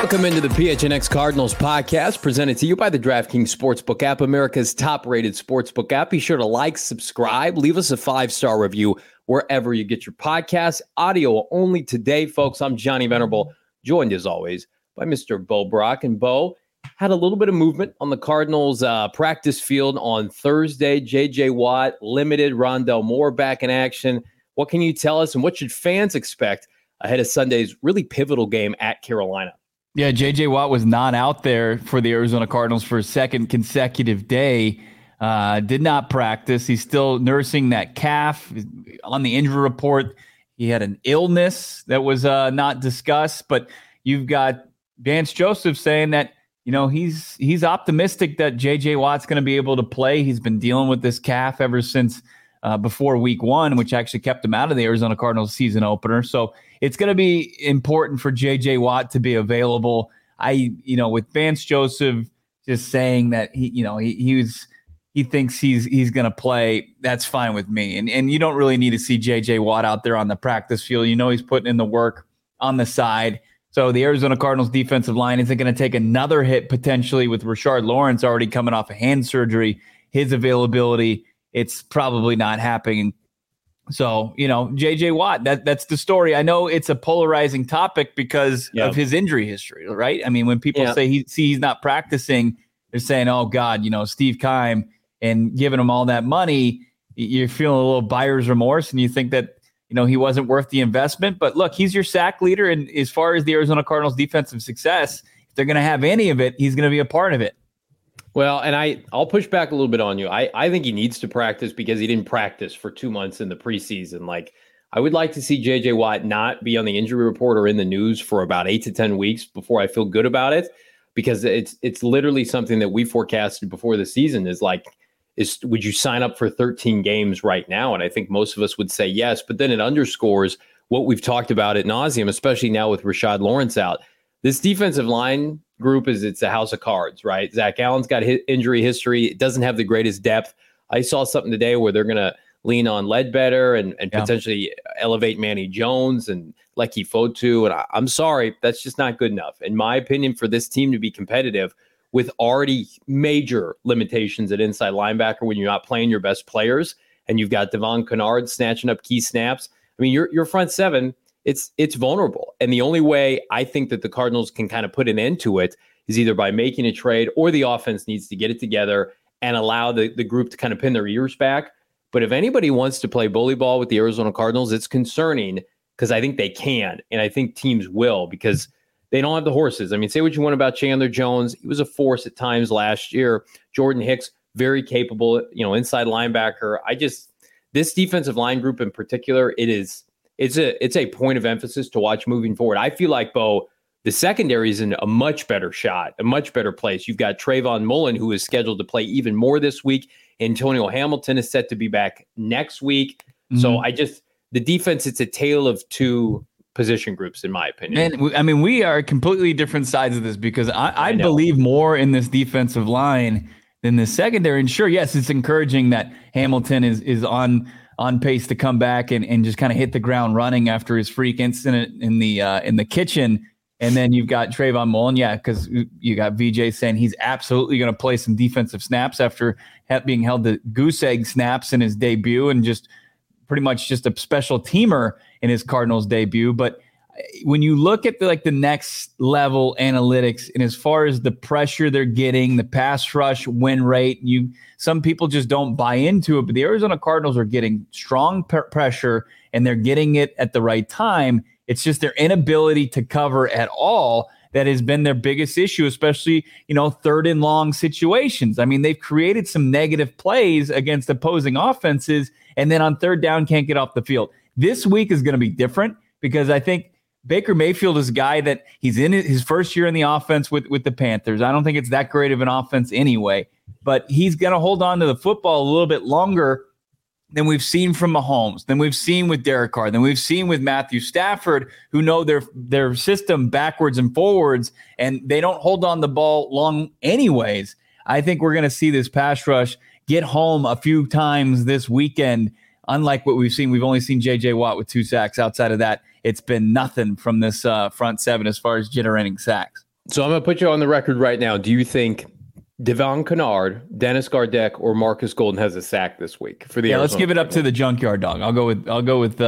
Welcome into the PHNX Cardinals podcast, presented to you by the DraftKings Sportsbook app, America's top-rated sportsbook app. Be sure to like, subscribe, leave us a five-star review wherever you get your podcasts. Audio only today, folks. I'm Johnny Venerable, joined as always by Mr. Bo Brock. And Bo, had a little bit of movement on the Cardinals practice field on Thursday. J.J. Watt limited, Rondale Moore back in action. What can you tell us, and what should fans expect ahead of Sunday's really pivotal game at Carolina? Yeah, J.J. Watt was not out there for the Arizona Cardinals for a second consecutive day. Did not practice. He's still nursing that calf. On the injury report, he had an illness that was not discussed. But you've got Vance Joseph saying that, you know, he's optimistic that J.J. Watt's going to be able to play. He's been dealing with this calf ever since before week one, which actually kept him out of the Arizona Cardinals season opener. So it's going to be important for J.J. Watt to be available. With Vance Joseph just saying that he thinks he's going to play, that's fine with me. And you don't really need to see J.J. Watt out there on the practice field. You know, he's putting in the work on the side. So the Arizona Cardinals defensive line isn't going to take another hit potentially with Rashard Lawrence already coming off of hand surgery. His availability, it's probably not happening. So, J.J. Watt, that's the story. I know it's a polarizing topic because of his injury history, right? I mean, when people say he's not practicing, they're saying, oh, God, Steve Keim and giving him all that money, you're feeling a little buyer's remorse, and you think that, he wasn't worth the investment. But look, he's your sack leader, and as far as the Arizona Cardinals' defensive success, if they're going to have any of it, he's going to be a part of it. Well, and I'll push back a little bit on you. I think he needs to practice because he didn't practice for 2 months in the preseason. Like, I would like to see J.J. Watt not be on the injury report or in the news for about 8 to 10 weeks before I feel good about it, because it's literally something that we forecasted before the season is like, would you sign up for 13 games right now? And I think most of us would say yes, but then it underscores what we've talked about ad nauseum, especially now with Rashard Lawrence out. This defensive line group it's a house of cards, right? Zach Allen's got injury history. It doesn't have the greatest depth. I saw something today where they're going to lean on Ledbetter and potentially elevate Manny Jones and Lecky Fotu. And I'm sorry, that's just not good enough. In my opinion, for this team to be competitive, with already major limitations at inside linebacker when you're not playing your best players and you've got Devon Kennard snatching up key snaps. I mean, your front seven, it's vulnerable. And the only way I think that the Cardinals can kind of put an end to it is either by making a trade, or the offense needs to get it together and allow the group to kind of pin their ears back. But if anybody wants to play bully ball with the Arizona Cardinals, it's concerning, because I think they can, and I think teams will, because they don't have the horses. I mean, say what you want about Chandler Jones. He was a force at times last year. Jordan Hicks, very capable, inside linebacker. This defensive line group in particular, it's a point of emphasis to watch moving forward. I feel like, Bo, the secondary is in a much better shot, a much better place. You've got Trayvon Mullen, who is scheduled to play even more this week. Antonio Hamilton is set to be back next week. Mm-hmm. So the defense, it's a tale of two position groups, in my opinion. And I mean, we are completely different sides of this, because I believe more in this defensive line than the secondary. And sure, yes, it's encouraging that Hamilton is on pace to come back and just kind of hit the ground running after his freak incident in the kitchen. And then you've got Trayvon Mullen, because you got VJ saying he's absolutely going to play some defensive snaps after being held to goose egg snaps in his debut, and just pretty much just a special teamer in his Cardinals debut. But when you look at the next level analytics, and as far as the pressure they're getting, the pass rush win rate, some people just don't buy into it, but the Arizona Cardinals are getting strong pressure, and they're getting it at the right time. It's just their inability to cover at all that has been their biggest issue, especially, you know, third and long situations. I mean, they've created some negative plays against opposing offenses, and then on third down can't get off the field. This week is going to be different because I think Baker Mayfield is a guy that he's in his first year in the offense with the Panthers. I don't think it's that great of an offense anyway, but he's going to hold on to the football a little bit longer than we've seen from Mahomes, than we've seen with Derek Carr, than we've seen with Matthew Stafford, who know their system backwards and forwards, and they don't hold on the ball long anyways. I think we're going to see this pass rush get home a few times this weekend, unlike what we've seen. We've only seen J.J. Watt with 2 sacks. Outside of that, it's been nothing from this front seven as far as generating sacks. So I'm going to put you on the record right now. Do you think Devon Kennard, Dennis Gardeck, or Marcus Golden has a sack this week for the Arizona? Let's give it up to the junkyard dog. I'll go with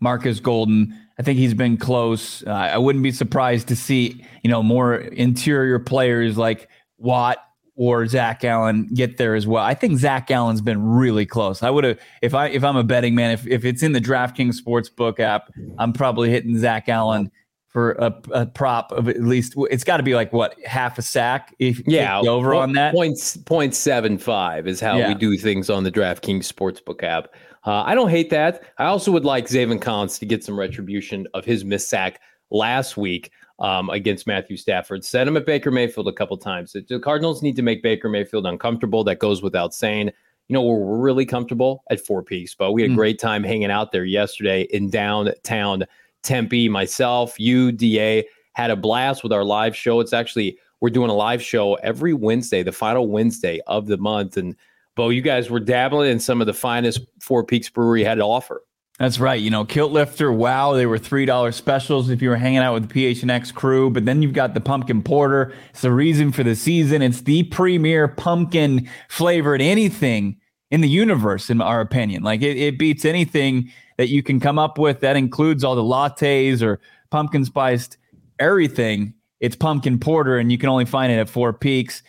Marcus Golden. I think he's been close. I wouldn't be surprised to see, you know, more interior players like Watt or Zach Allen get there as well. I think Zach Allen's been really close. I would have, if I'm a betting man, if it's in the DraftKings Sportsbook app, I'm probably hitting Zach Allen for a prop of at least, it's got to be like what, half a sack if you over on that? 0.75 is how we do things on the DraftKings Sportsbook app. I don't hate that. I also would like Zaven Collins to get some retribution of his missed sack last week against Matthew Stafford. Sent him at Baker Mayfield a couple times. The Cardinals need to make Baker Mayfield uncomfortable. That goes without saying. You know, we're really comfortable at Four Peaks, but we had a great time hanging out there yesterday in downtown Tempe. Myself, you, DA, had a blast with our live show. It's actually, we're doing a live show every Wednesday, the final Wednesday of the month. And Bo, you guys were dabbling in some of the finest Four Peaks Brewery had to offer. That's right. You know, Kilt Lifter, wow, they were $3 specials if you were hanging out with the PHNX crew. But then you've got the Pumpkin Porter. It's the reason for the season. It's the premier pumpkin flavored anything in the universe, in our opinion. Like, it beats anything that you can come up with. That includes all the lattes or pumpkin spiced everything. It's Pumpkin Porter, and you can only find it at Four Peaks.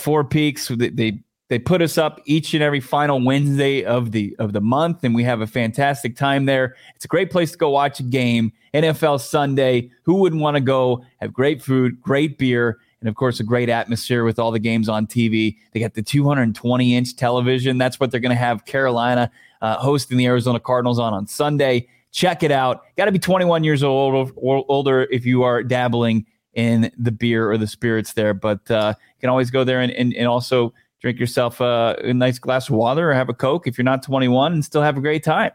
Four Peaks, they put us up each and every final Wednesday of the month, and we have a fantastic time there. It's a great place to go watch a game. NFL Sunday, who wouldn't want to go? Have great food, great beer, and of course, a great atmosphere with all the games on TV. They got the 220-inch television. That's what they're going to have Carolina hosting the Arizona Cardinals on Sunday. Check it out. Got to be 21 years old or older if you are dabbling in the beer or the spirits there. But you can always go there and also drink yourself a nice glass of water or have a Coke if you're not 21 and still have a great time.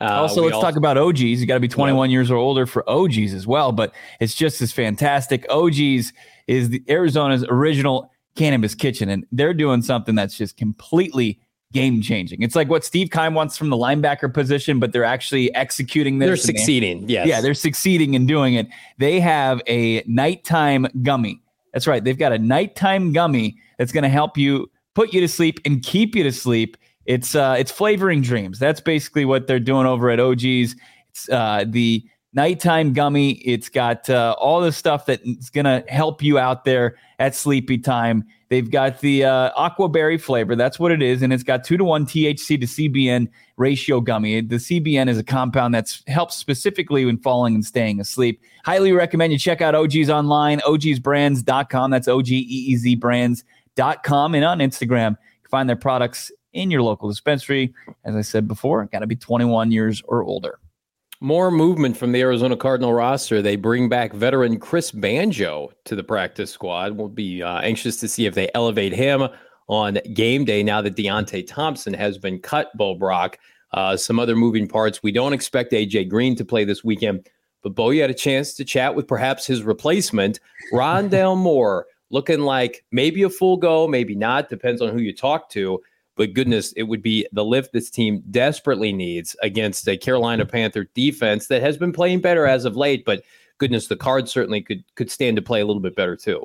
Also, let's talk about OGs. You got to be 21 years or older for OGs as well, but it's just as fantastic. OGs is Arizona's original cannabis kitchen, and they're doing something that's just completely game-changing. It's like what Steve Keim wants from the linebacker position, but they're actually executing this. They're succeeding, yes. Yeah, they're succeeding in doing it. They have a nighttime gummy. That's right. They've got a nighttime gummy that's going to help you put you to sleep and keep you to sleep. It's flavoring dreams. That's basically what they're doing over at OG's. It's the nighttime gummy. It's got all the stuff that's going to help you out there at sleepy time. They've got the aqua berry flavor. That's what it is. And it's got 2-to-1 THC to CBN ratio gummy. The CBN is a compound that helps specifically when falling and staying asleep. Highly recommend you check out OG's online, OGsBrands.com. That's OGsBrands.com. And on Instagram, you can find their products in your local dispensary. As I said before, got to be 21 years or older. More movement from the Arizona Cardinal roster. They bring back veteran Chris Banjo to the practice squad. We'll be anxious to see if they elevate him on game day now that Deontay Thompson has been cut, Bo Brock. Some other moving parts. We don't expect A.J. Green to play this weekend, but Bo, you had a chance to chat with perhaps his replacement, Rondale Moore, looking like maybe a full go, maybe not, depends on who you talk to. But goodness, it would be the lift this team desperately needs against a Carolina Panther defense that has been playing better as of late. But goodness, the Cards certainly could stand to play a little bit better too.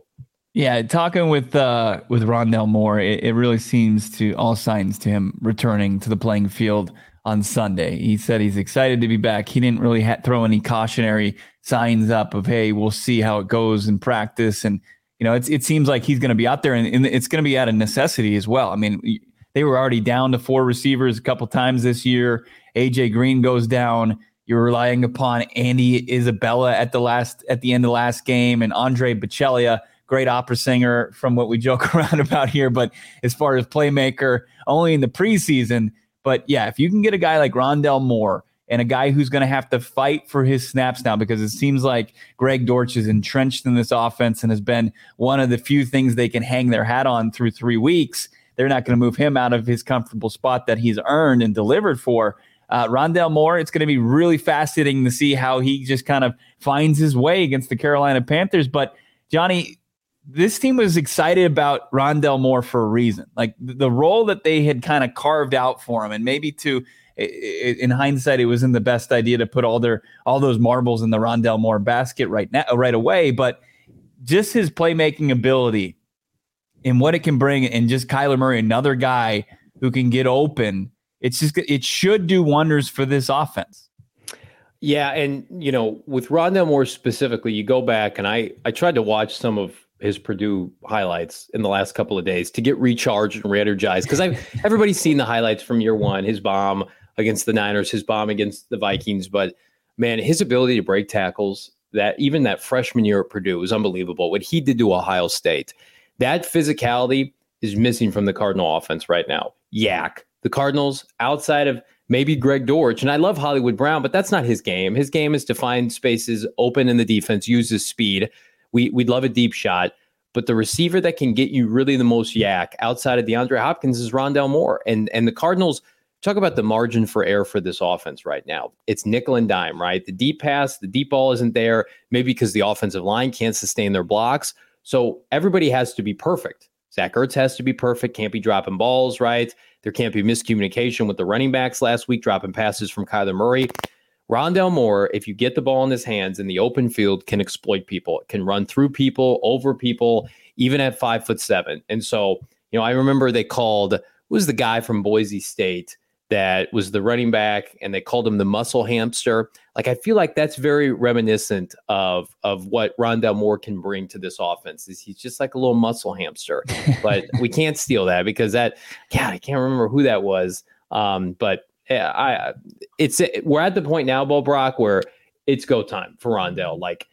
Yeah, talking with Rondale Moore, it really seems to all signs to him returning to the playing field on Sunday. He said he's excited to be back. He didn't really throw any cautionary signs up of, hey, we'll see how it goes in practice. And, you know, it seems like he's going to be out there, and it's going to be out of necessity as well. I mean, they were already down to 4 receivers a couple times this year. A.J. Green goes down. You're relying upon Andy Isabella at the end of the last game, and Andre Bicchelia, great opera singer from what we joke around about here, but as far as playmaker, only in the preseason. But yeah, if you can get a guy like Rondale Moore and a guy who's going to have to fight for his snaps now, because it seems like Greg Dortch is entrenched in this offense and has been one of the few things they can hang their hat on through 3 weeks. They're not going to move him out of his comfortable spot that he's earned and delivered for. Rondale Moore, it's going to be really fascinating to see how he just kind of finds his way against the Carolina Panthers. But Johnny, this team was excited about Rondale Moore for a reason. Like the role that they had kind of carved out for him, and maybe to, in hindsight, it wasn't the best idea to put all those marbles in the Rondale Moore basket right away. But just his playmaking ability and what it can bring, and just Kyler Murray, another guy who can get open. It should do wonders for this offense. Yeah, and with Rondale Moore specifically, you go back, and I tried to watch some of his Purdue highlights in the last couple of days to get recharged and re-energized, because everybody's seen the highlights from year one, his bomb against the Niners, his bomb against the Vikings, but man, his ability to break tackles, that even that freshman year at Purdue was unbelievable. What he did to Ohio State, that physicality is missing from the Cardinal offense right now. Yak. The Cardinals, outside of maybe Greg Dortch, and I love Hollywood Brown, but that's not his game. His game is to find spaces, open in the defense, use his speed. We'd love a deep shot, but the receiver that can get you really the most yak outside of DeAndre Hopkins is Rondale Moore. And the Cardinals, talk about the margin for error for this offense right now. It's nickel and dime, right? The deep pass, the deep ball isn't there, maybe because the offensive line can't sustain their blocks. So everybody has to be perfect. Zach Ertz has to be perfect, can't be dropping balls, right? There can't be miscommunication with the running backs last week, dropping passes from Kyler Murray. Rondale Moore, if you get the ball in his hands in the open field, can exploit people, can run through people, over people, even at 5'7". And so, I remember they called, was the guy from Boise State that was the running back, and they called him the muscle hamster. Like, I feel like that's very reminiscent of what Rondale Moore can bring to this offense. He's just like a little muscle hamster, but we can't steal that because I can't remember who that was. But yeah, we're at the point now, Bo Brock, where it's go time for Rondale. Like,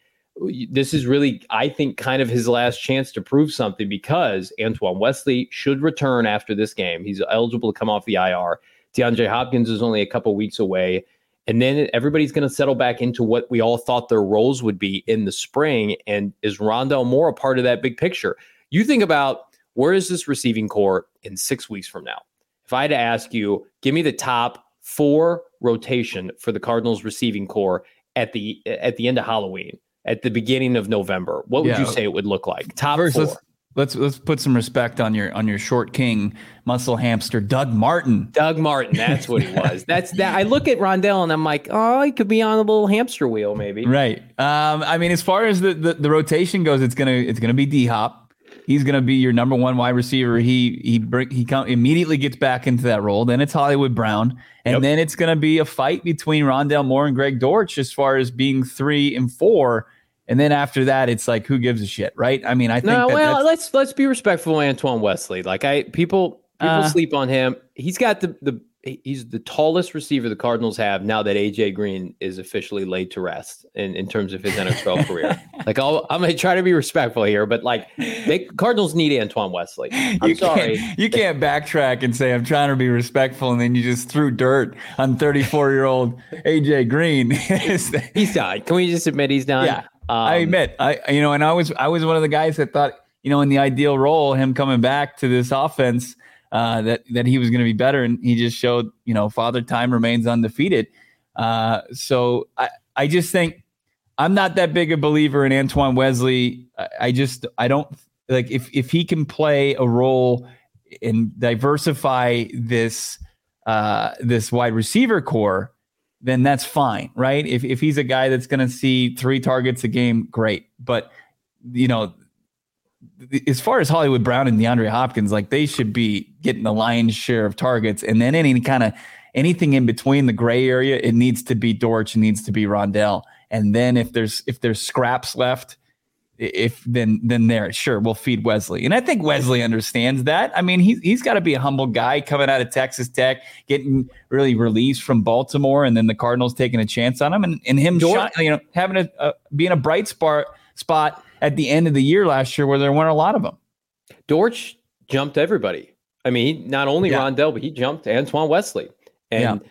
this is really, I think, kind of his last chance to prove something, because Antoine Wesley should return after this game. He's eligible to come off the IR. DeAndre Hopkins is only a couple weeks away. And then everybody's going to settle back into what we all thought their roles would be in the spring. And is Rondale Moore a part of that big picture? You think about, where is this receiving core in 6 weeks from now? If I had to ask you, give me the top four rotation for the Cardinals receiving core at the end of Halloween, at the beginning of November, what would you say it would look like? Top four. Let's put some respect on your short king, muscle hamster, Doug Martin. Doug Martin, that's what he was. That's that. I look at Rondale and I'm like, oh, he could be on a little hamster wheel, maybe. Right. I mean, as far as the rotation goes, it's gonna be D Hop. He's gonna be your number one wide receiver. He immediately gets back into that role. Then it's Hollywood Brown, and then it's gonna be a fight between Rondale Moore and Greg Dortch as far as being 3 and 4. And then after that, it's like, who gives a shit, right? I mean, I think let's be respectful of Antoine Wesley. Like, people sleep on him. He's got he's the tallest receiver the Cardinals have now that A.J. Green is officially laid to rest in terms of his NFL career. Like, I'm going to try to be respectful here, but like, Cardinals need Antoine Wesley. You can't backtrack and say, I'm trying to be respectful, and then you just threw dirt on 34-year-old A.J. Green. He's done. Can we just admit he's done? Yeah. I admit, and I was one of the guys that thought, in the ideal role, him coming back to this offense, that he was going to be better, and he just showed, Father Time remains undefeated. So I just think I'm not that big a believer in Antoine Wesley. I don't like if he can play a role and diversify this wide receiver core, then that's fine, right? If he's a guy that's going to see 3 targets a game, great. But, as far as Hollywood Brown and DeAndre Hopkins, like, they should be getting the lion's share of targets. And then anything in between the gray area, it needs to be Dortch, it needs to be Rondale. And then if there's scraps left, if then there, sure, we'll feed Wesley. And I think Wesley understands that. I mean, he's got to be a humble guy coming out of Texas Tech, getting really released from Baltimore, and then the Cardinals taking a chance on him, and him having a being a bright spot at the end of the year last year where there weren't a lot of them. Dortch jumped everybody. I mean, he, not only Rondale, but he jumped Antoine Wesley. And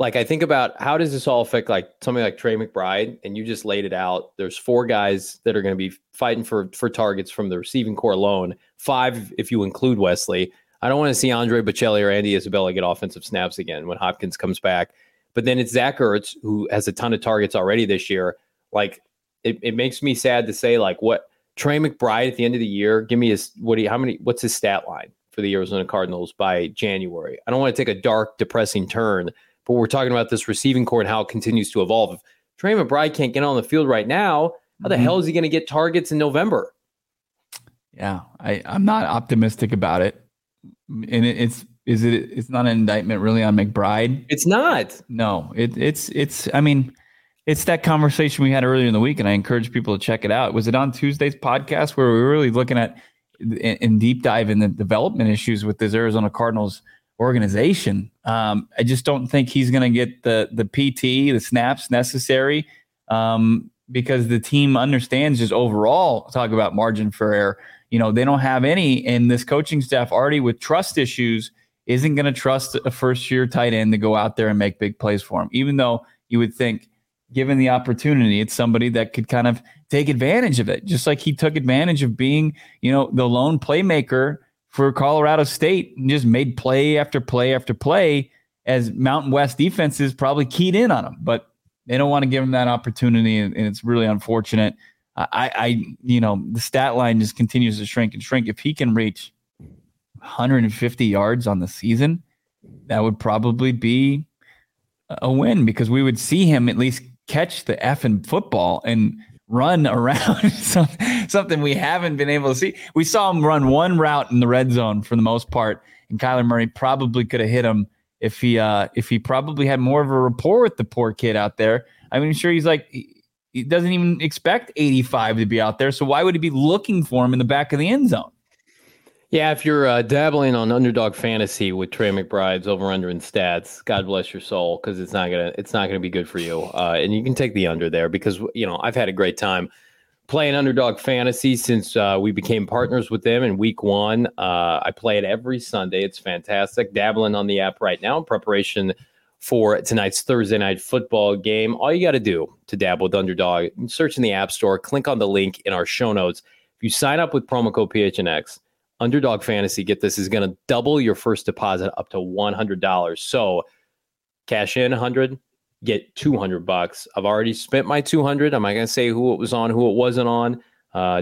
like, I think about how does this all affect like something like Trey McBride, and you just laid it out. There's four guys that are going to be fighting for targets from the receiving core alone. Five, if you include Wesley. I don't want to see Andre Bocelli or Andy Isabella get offensive snaps again when Hopkins comes back. But then it's Zach Ertz, who has a ton of targets already this year. Like, it makes me sad to say, like, what Trey McBride at the end of the year, give me his, what's his stat line for the Arizona Cardinals by January? I don't want to take a dark, depressing turn, but we're talking about this receiving core and how it continues to evolve. If Trey McBride can't get on the field right now, how the hell is he going to get targets in November? Yeah, I'm not optimistic about it. And it's not an indictment really on McBride. It's not. No, it's I mean, it's that conversation we had earlier in the week, and I encourage people to check it out. Was it on Tuesday's podcast where we were really looking at in deep dive in the development issues with this Arizona Cardinals organization? I just don't think he's going to get the PT, the snaps necessary, because the team understands just overall, talk about margin for error. You know, they don't have any, and this coaching staff already with trust issues isn't going to trust a first-year tight end to go out there and make big plays for him, even though you would think, given the opportunity, it's somebody that could kind of take advantage of it, just like he took advantage of being, you know, the lone playmaker for Colorado State and just made play after play after play as Mountain West defenses probably keyed in on him. But they don't want to give him that opportunity, and it's really unfortunate. The stat line just continues to shrink and shrink. If he can reach 150 yards on the season, that would probably be a win, because we would see him at least catch the effing football and run around something we haven't been able to see. We saw him run one route in the red zone for the most part, and Kyler Murray probably could have hit him if he probably had more of a rapport with the poor kid out there. I mean, sure, he's like, he doesn't even expect 85 to be out there, so why would he be looking for him in the back of the end zone? Yeah, if you're dabbling on underdog fantasy with Trey McBride's over/under in stats, God bless your soul, because it's not gonna be good for you. And you can take the under there, because you know I've had a great time playing underdog fantasy since we became partners with them in week one. I play it every Sunday; it's fantastic. Dabbling on the app right now in preparation for tonight's Thursday night football game. All you got to do to dabble with underdog, search in the App Store, click on the link in our show notes. If you sign up with promo code PHNX. Underdog Fantasy, get this, is going to double your first deposit up to $100. So cash in $100, get $200. I've already spent my $200. I'm not going to say who it was on, who it wasn't on.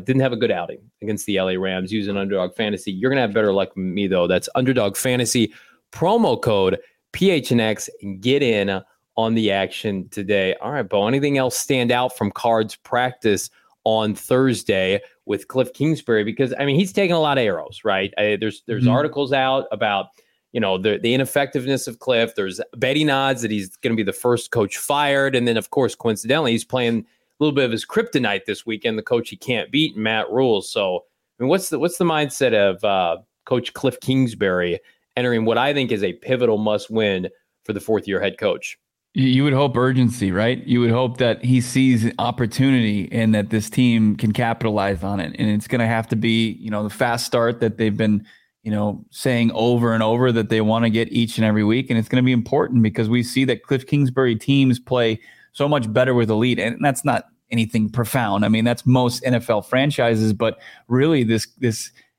Didn't have a good outing against the LA Rams using Underdog Fantasy. You're going to have better luck than me, though. That's Underdog Fantasy, promo code PHNX, and get in on the action today. All right, Bo, anything else stand out from Cards practice on Thursday with Cliff Kingsbury? Because, I mean, he's taking a lot of arrows, right? There's articles out about, you know, the ineffectiveness of Cliff. There's betting odds that he's going to be the first coach fired. And then, of course, coincidentally, he's playing a little bit of his kryptonite this weekend, the coach he can't beat, Matt Rule. So, I mean, what's the mindset of Coach Cliff Kingsbury entering what I think is a pivotal must-win for the fourth-year head coach? You would hope urgency, right? You would hope that he sees opportunity and that this team can capitalize on it. And it's going to have to be, you know, the fast start that they've been, you know, saying over and over that they want to get each and every week. And it's going to be important because we see that Cliff Kingsbury teams play so much better with a lead. And that's not anything profound. I mean, that's most NFL franchises, but really this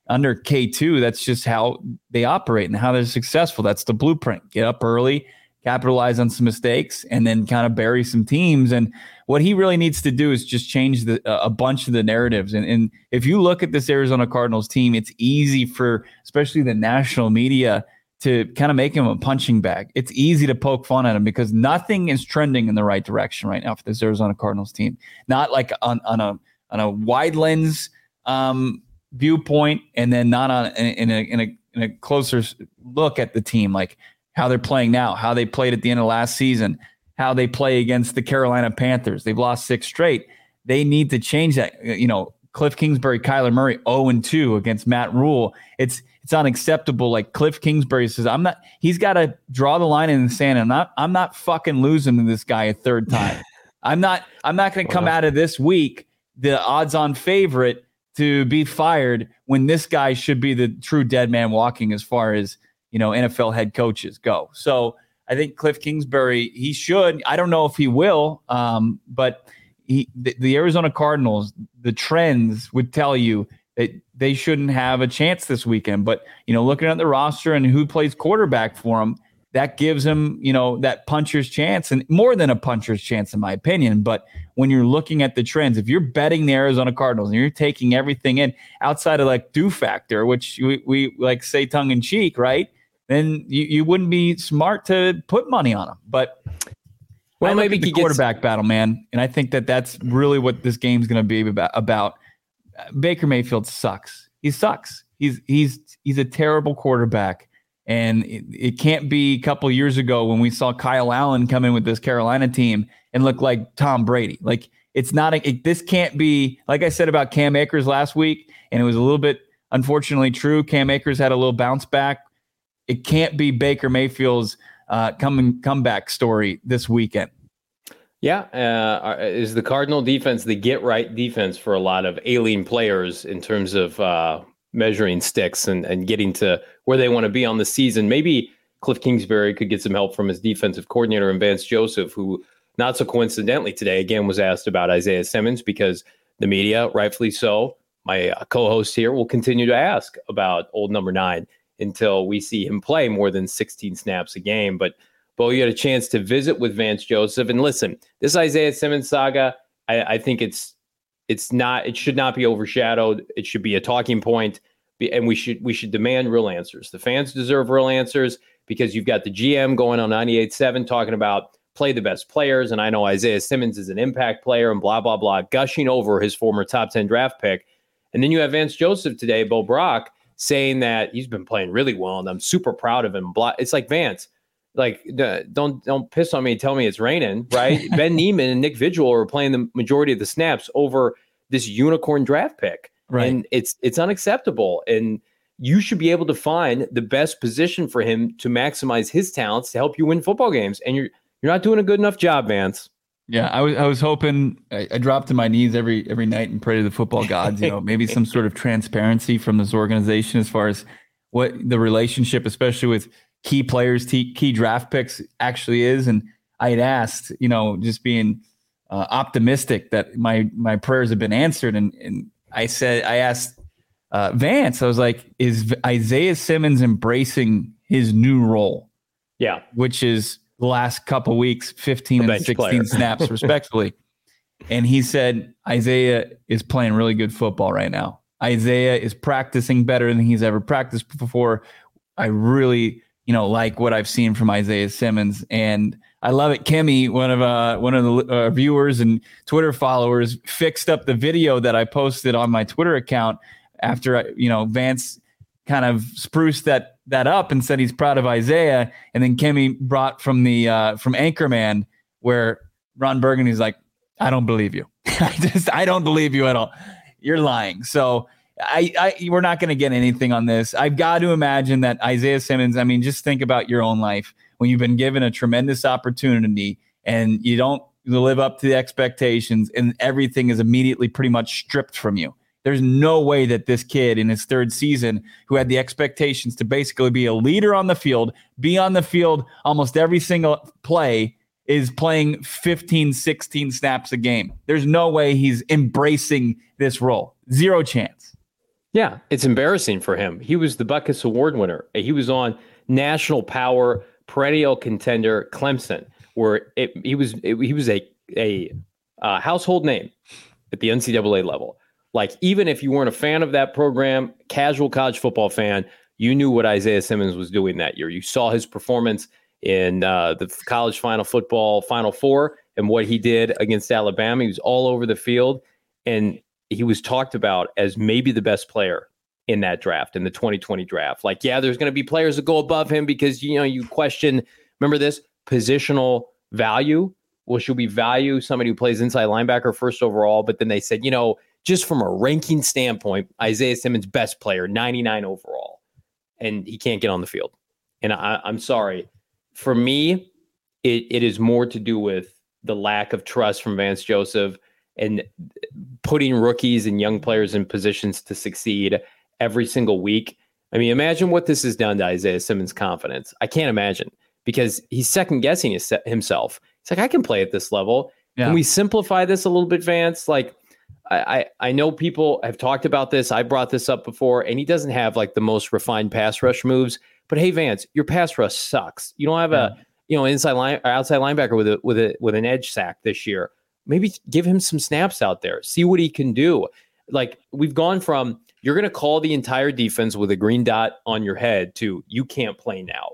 under K2, that's just how they operate and how they're successful. That's the blueprint. Get up early, capitalize on some mistakes, and then kind of bury some teams. And what he really needs to do is just change a bunch of the narratives. And if you look at this Arizona Cardinals team, it's easy for especially the national media to kind of make him a punching bag. It's easy to poke fun at him because nothing is trending in the right direction right now for this Arizona Cardinals team. Not like on a wide lens viewpoint, and then not on in a closer look at the team, like how they're playing now, how they played at the end of last season, how they play against the Carolina Panthers. They've lost 6 straight. They need to change that. You know, Cliff Kingsbury, Kyler Murray, 0-2 against Matt Rule. It's unacceptable. Like Cliff Kingsbury says, I'm not. He's got to draw the line in the sand. I'm not fucking losing to this guy a third time. I'm not going to come out of this week the odds-on favorite to be fired when this guy should be the true dead man walking as far as, you know, NFL head coaches go. So I think Cliff Kingsbury, he should. I don't know if he will, but the Arizona Cardinals, the trends would tell you that they shouldn't have a chance this weekend. But, you know, looking at the roster and who plays quarterback for them, that gives him, you know, that puncher's chance, and more than a puncher's chance, in my opinion. But when you're looking at the trends, if you're betting the Arizona Cardinals and you're taking everything in outside of like do factor, which we like say tongue in cheek, right? Then you wouldn't be smart to put money on them. But well, maybe the quarterback battle, man. And I think that's really what this game's going to be about. Baker Mayfield sucks. He sucks. He's a terrible quarterback. And it can't be a couple years ago when we saw Kyle Allen come in with this Carolina team and look like Tom Brady. Like, it's not this can't be, like I said about Cam Akers last week, and it was a little bit unfortunately true. Cam Akers had a little bounce back. It can't be Baker Mayfield's comeback story this weekend. Yeah, is the Cardinal defense the get-right defense for a lot of alien players in terms of measuring sticks and getting to where they want to be on the season. Maybe Cliff Kingsbury could get some help from his defensive coordinator and Vance Joseph, who not so coincidentally today again was asked about Isaiah Simmons, because the media, rightfully so, my co-host here, will continue to ask about old number 9 until we see him play more than 16 snaps a game. But Bo, you had a chance to visit with Vance Joseph, and listen, this Isaiah Simmons saga, I think it should not be overshadowed. It should be a talking point, and we should demand real answers. The fans deserve real answers, because you've got the GM going on 98.7 talking about play the best players, and I know Isaiah Simmons is an impact player and blah, blah, blah, gushing over his former top 10 draft pick. And then you have Vance Joseph today, Bo Brock, saying that he's been playing really well and I'm super proud of him. It's like, Vance, like, don't piss on me and tell me it's raining, right? Ben Neiman and Nick Vigil are playing the majority of the snaps over this unicorn draft pick, right? And it's unacceptable. And you should be able to find the best position for him to maximize his talents to help you win football games. And you're not doing a good enough job, Vance. Yeah, I was hoping. I dropped to my knees every night and pray to the football gods. You know, maybe some sort of transparency from this organization as far as what the relationship, especially with key players, key draft picks, actually is. And I had asked, you know, just being optimistic that my prayers have been answered. And I asked Vance, I was like, is Isaiah Simmons embracing his new role? Yeah. Which is the last couple weeks, 15 and 16 player. Snaps respectively. And he said, Isaiah is playing really good football right now. Isaiah is practicing better than he's ever practiced before. I really, you know, like what I've seen from Isaiah Simmons, and I love it. Kimmy, one of the viewers and Twitter followers, fixed up the video that I posted on my Twitter account after, you know, Vance kind of spruced that up and said he's proud of Isaiah, and then Kimmy brought from the from Anchorman, where Ron Burgundy's like, "I don't believe you. I don't believe you at all. You're lying." So we're not going to get anything on this. I've got to imagine that Isaiah Simmons, I mean, just think about your own life. When you've been given a tremendous opportunity and you don't live up to the expectations, and everything is immediately pretty much stripped from you. There's no way that this kid in his third season, who had the expectations to basically be a leader on the field, be on the field almost every single play, is playing 15, 16 snaps a game. There's no way he's embracing this role. Zero chance. Yeah, it's embarrassing for him. He was the Buckus Award winner. He was on national power, perennial contender Clemson, where he was a household name at the NCAA level. Like, even if you weren't a fan of that program, casual college football fan, you knew what Isaiah Simmons was doing that year. You saw his performance in the college Final Four, and what he did against Alabama. He was all over the field, and he was talked about as maybe the best player in that draft, in the 2020 draft. Like, yeah, there's going to be players that go above him because, you know, you question, remember this, positional value. Well, should we value somebody who plays inside linebacker first overall? But then they said, you know, just from a ranking standpoint, Isaiah Simmons, best player, 99 overall, and he can't get on the field. And I'm sorry. For me, it is more to do with the lack of trust from Vance Joseph and putting rookies and young players in positions to succeed every single week. I mean, imagine what this has done to Isaiah Simmons' confidence. I can't imagine, because he's second-guessing himself. It's like, I can play at this level. Yeah. Can we simplify this a little bit, Vance? Like, I know people have talked about this. I brought this up before, and he doesn't have, like, the most refined pass rush moves. But, hey, Vance, your pass rush sucks. You don't have an inside line or outside linebacker with an edge sack this year. Maybe give him some snaps out there. See what he can do. Like, we've gone from you're going to call the entire defense with a green dot on your head to you can't play now.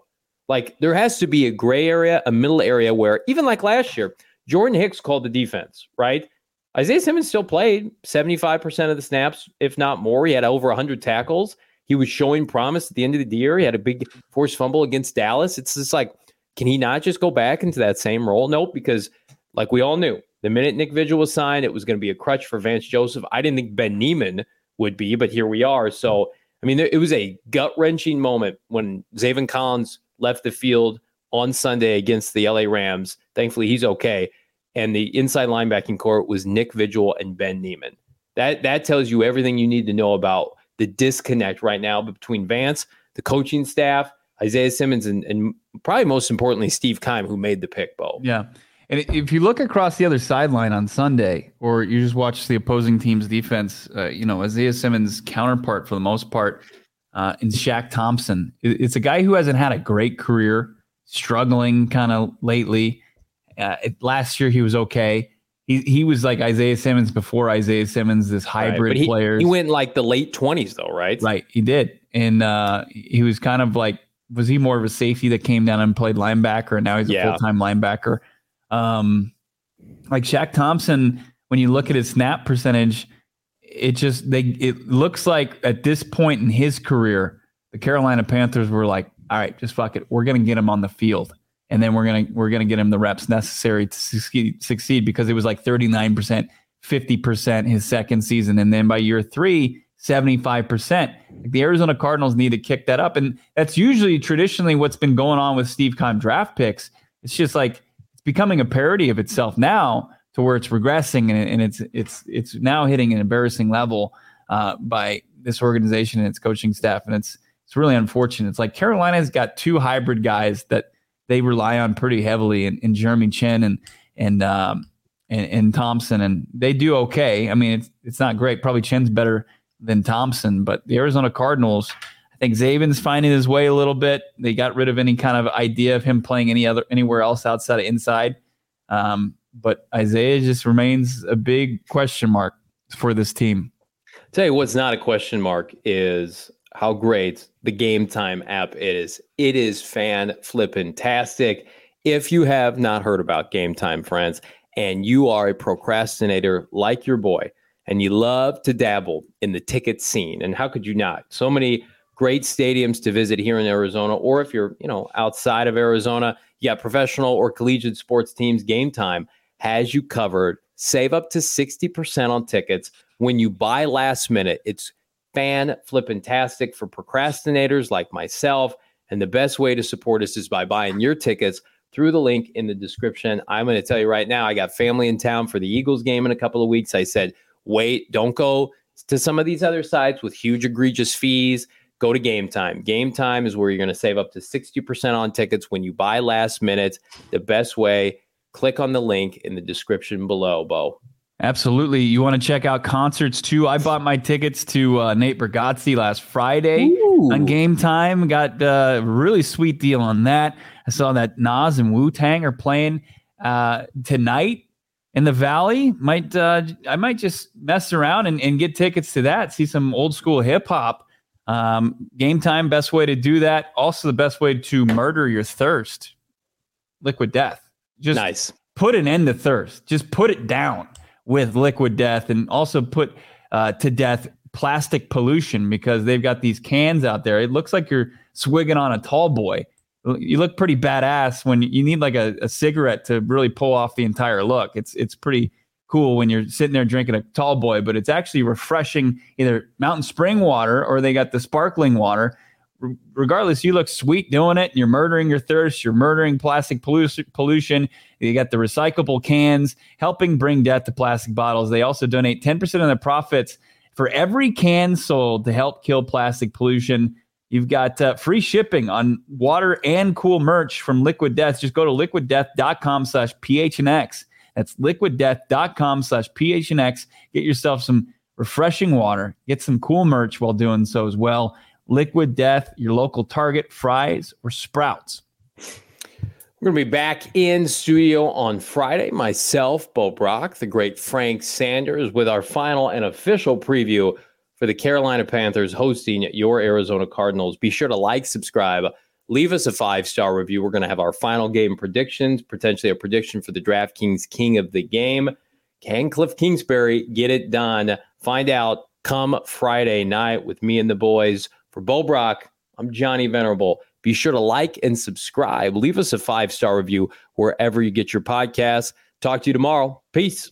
Like, there has to be a gray area, a middle area where, even like last year, Jordan Hicks called the defense, right? Isaiah Simmons still played 75% of the snaps, if not more. He had over 100 tackles. He was showing promise at the end of the year. He had a big forced fumble against Dallas. It's just like, can he not just go back into that same role? Nope, because like we all knew, the minute Nick Vigil was signed, it was going to be a crutch for Vance Joseph. I didn't think Ben Neiman would be, but here we are. So, I mean, it was a gut-wrenching moment when Zaven Collins left the field on Sunday against the LA Rams. Thankfully, he's okay. And the inside linebacking core was Nick Vigil and Ben Neiman. That tells you everything you need to know about the disconnect right now between Vance, the coaching staff, Isaiah Simmons, and probably most importantly, Steve Keim, who made the pick, Bo. Yeah. And if you look across the other sideline on Sunday, or you just watch the opposing team's defense, Isaiah Simmons' counterpart for the most part in Shaq Thompson. It's a guy who hasn't had a great career, struggling kind of lately. Last year, he was okay. He was like Isaiah Simmons before Isaiah Simmons, this hybrid player. He went like the late 20s, though, right? Right, he did. And he was kind of like, was he more of a safety that came down and played linebacker, and now he's a full-time linebacker? Like Shaq Thompson, when you look at his snap percentage, it looks like at this point in his career, the Carolina Panthers were like, all right, just fuck it. We're going to get him on the field. And then we're going to get him the reps necessary to succeed, because it was like 39%, 50% his second season. And then by year three, 75%. The Arizona Cardinals need to kick that up. And that's usually traditionally what's been going on with Steve Keim draft picks. It's just like, becoming a parody of itself now, to where it's regressing and it's now hitting an embarrassing level by this organization and its coaching staff, and it's really unfortunate. It's like Carolina's got two hybrid guys that they rely on pretty heavily, in Jeremy Chin and Thompson, and they do okay. I mean, it's not great. Probably Chin's better than Thompson, but the Arizona Cardinals, I think Zaven's finding his way a little bit. They got rid of any kind of idea of him playing anywhere else outside of inside. But Isaiah just remains a big question mark for this team. I'll tell you what's not a question mark is how great the Game Time app is. It is fan-flippin-tastic. If you have not heard about Game Time, friends, and you are a procrastinator like your boy, and you love to dabble in the ticket scene, and how could you not? So many great stadiums to visit here in Arizona, or if you're, outside of Arizona, you got professional or collegiate sports teams. Game Time has you covered. Save up to 60% on tickets when you buy last minute. It's fan-flippin-tastic for procrastinators like myself, and the best way to support us is by buying your tickets through the link in the description. I'm going to tell you right now, I got family in town for the Eagles game in a couple of weeks. I said, wait, don't go to some of these other sites with huge egregious fees. Go to Game Time. Game Time is where you're going to save up to 60% on tickets when you buy last minute. The best way, click on the link in the description below, Bo. Absolutely. You want to check out concerts too. I bought my tickets to Nate Bargatze last Friday. Ooh. On Game Time. Got a really sweet deal on that. I saw that Nas and Wu-Tang are playing tonight in the Valley. I might just mess around and get tickets to that. See some old school hip hop. Game Time, best way to do that. Also the best way to murder your thirst. Liquid Death. Just nice. Put an end to thirst. Just put it down with Liquid Death, and also put to death plastic pollution, because they've got these cans out there. It looks like you're swigging on a tall boy. You look pretty badass when you need like a cigarette to really pull off the entire look. It's pretty cool when you're sitting there drinking a tall boy, but it's actually refreshing, either mountain spring water or they got the sparkling water. Regardless, you look sweet doing it. And you're murdering your thirst. You're murdering plastic pollution. You got the recyclable cans helping bring death to plastic bottles. They also donate 10% of the profits for every can sold to help kill plastic pollution. You've got free shipping on water and cool merch from Liquid Death. Just go to liquiddeath.com/PHNX. That's liquiddeath.com/PHNX. Get yourself some refreshing water. Get some cool merch while doing so as well. Liquid Death, your local Target, Fry's, or Sprouts. We're going to be back in studio on Friday. Myself, Bo Brock, the great Frank Sanders, with our final and official preview for the Carolina Panthers hosting your Arizona Cardinals. Be sure to like, subscribe, leave us a 5-star review. We're going to have our final game predictions, potentially a prediction for the DraftKings King of the Game. Can Cliff Kingsbury get it done? Find out come Friday night with me and the boys. For Bo Brock, I'm Johnny Venerable. Be sure to like and subscribe. Leave us a 5-star review wherever you get your podcasts. Talk to you tomorrow. Peace.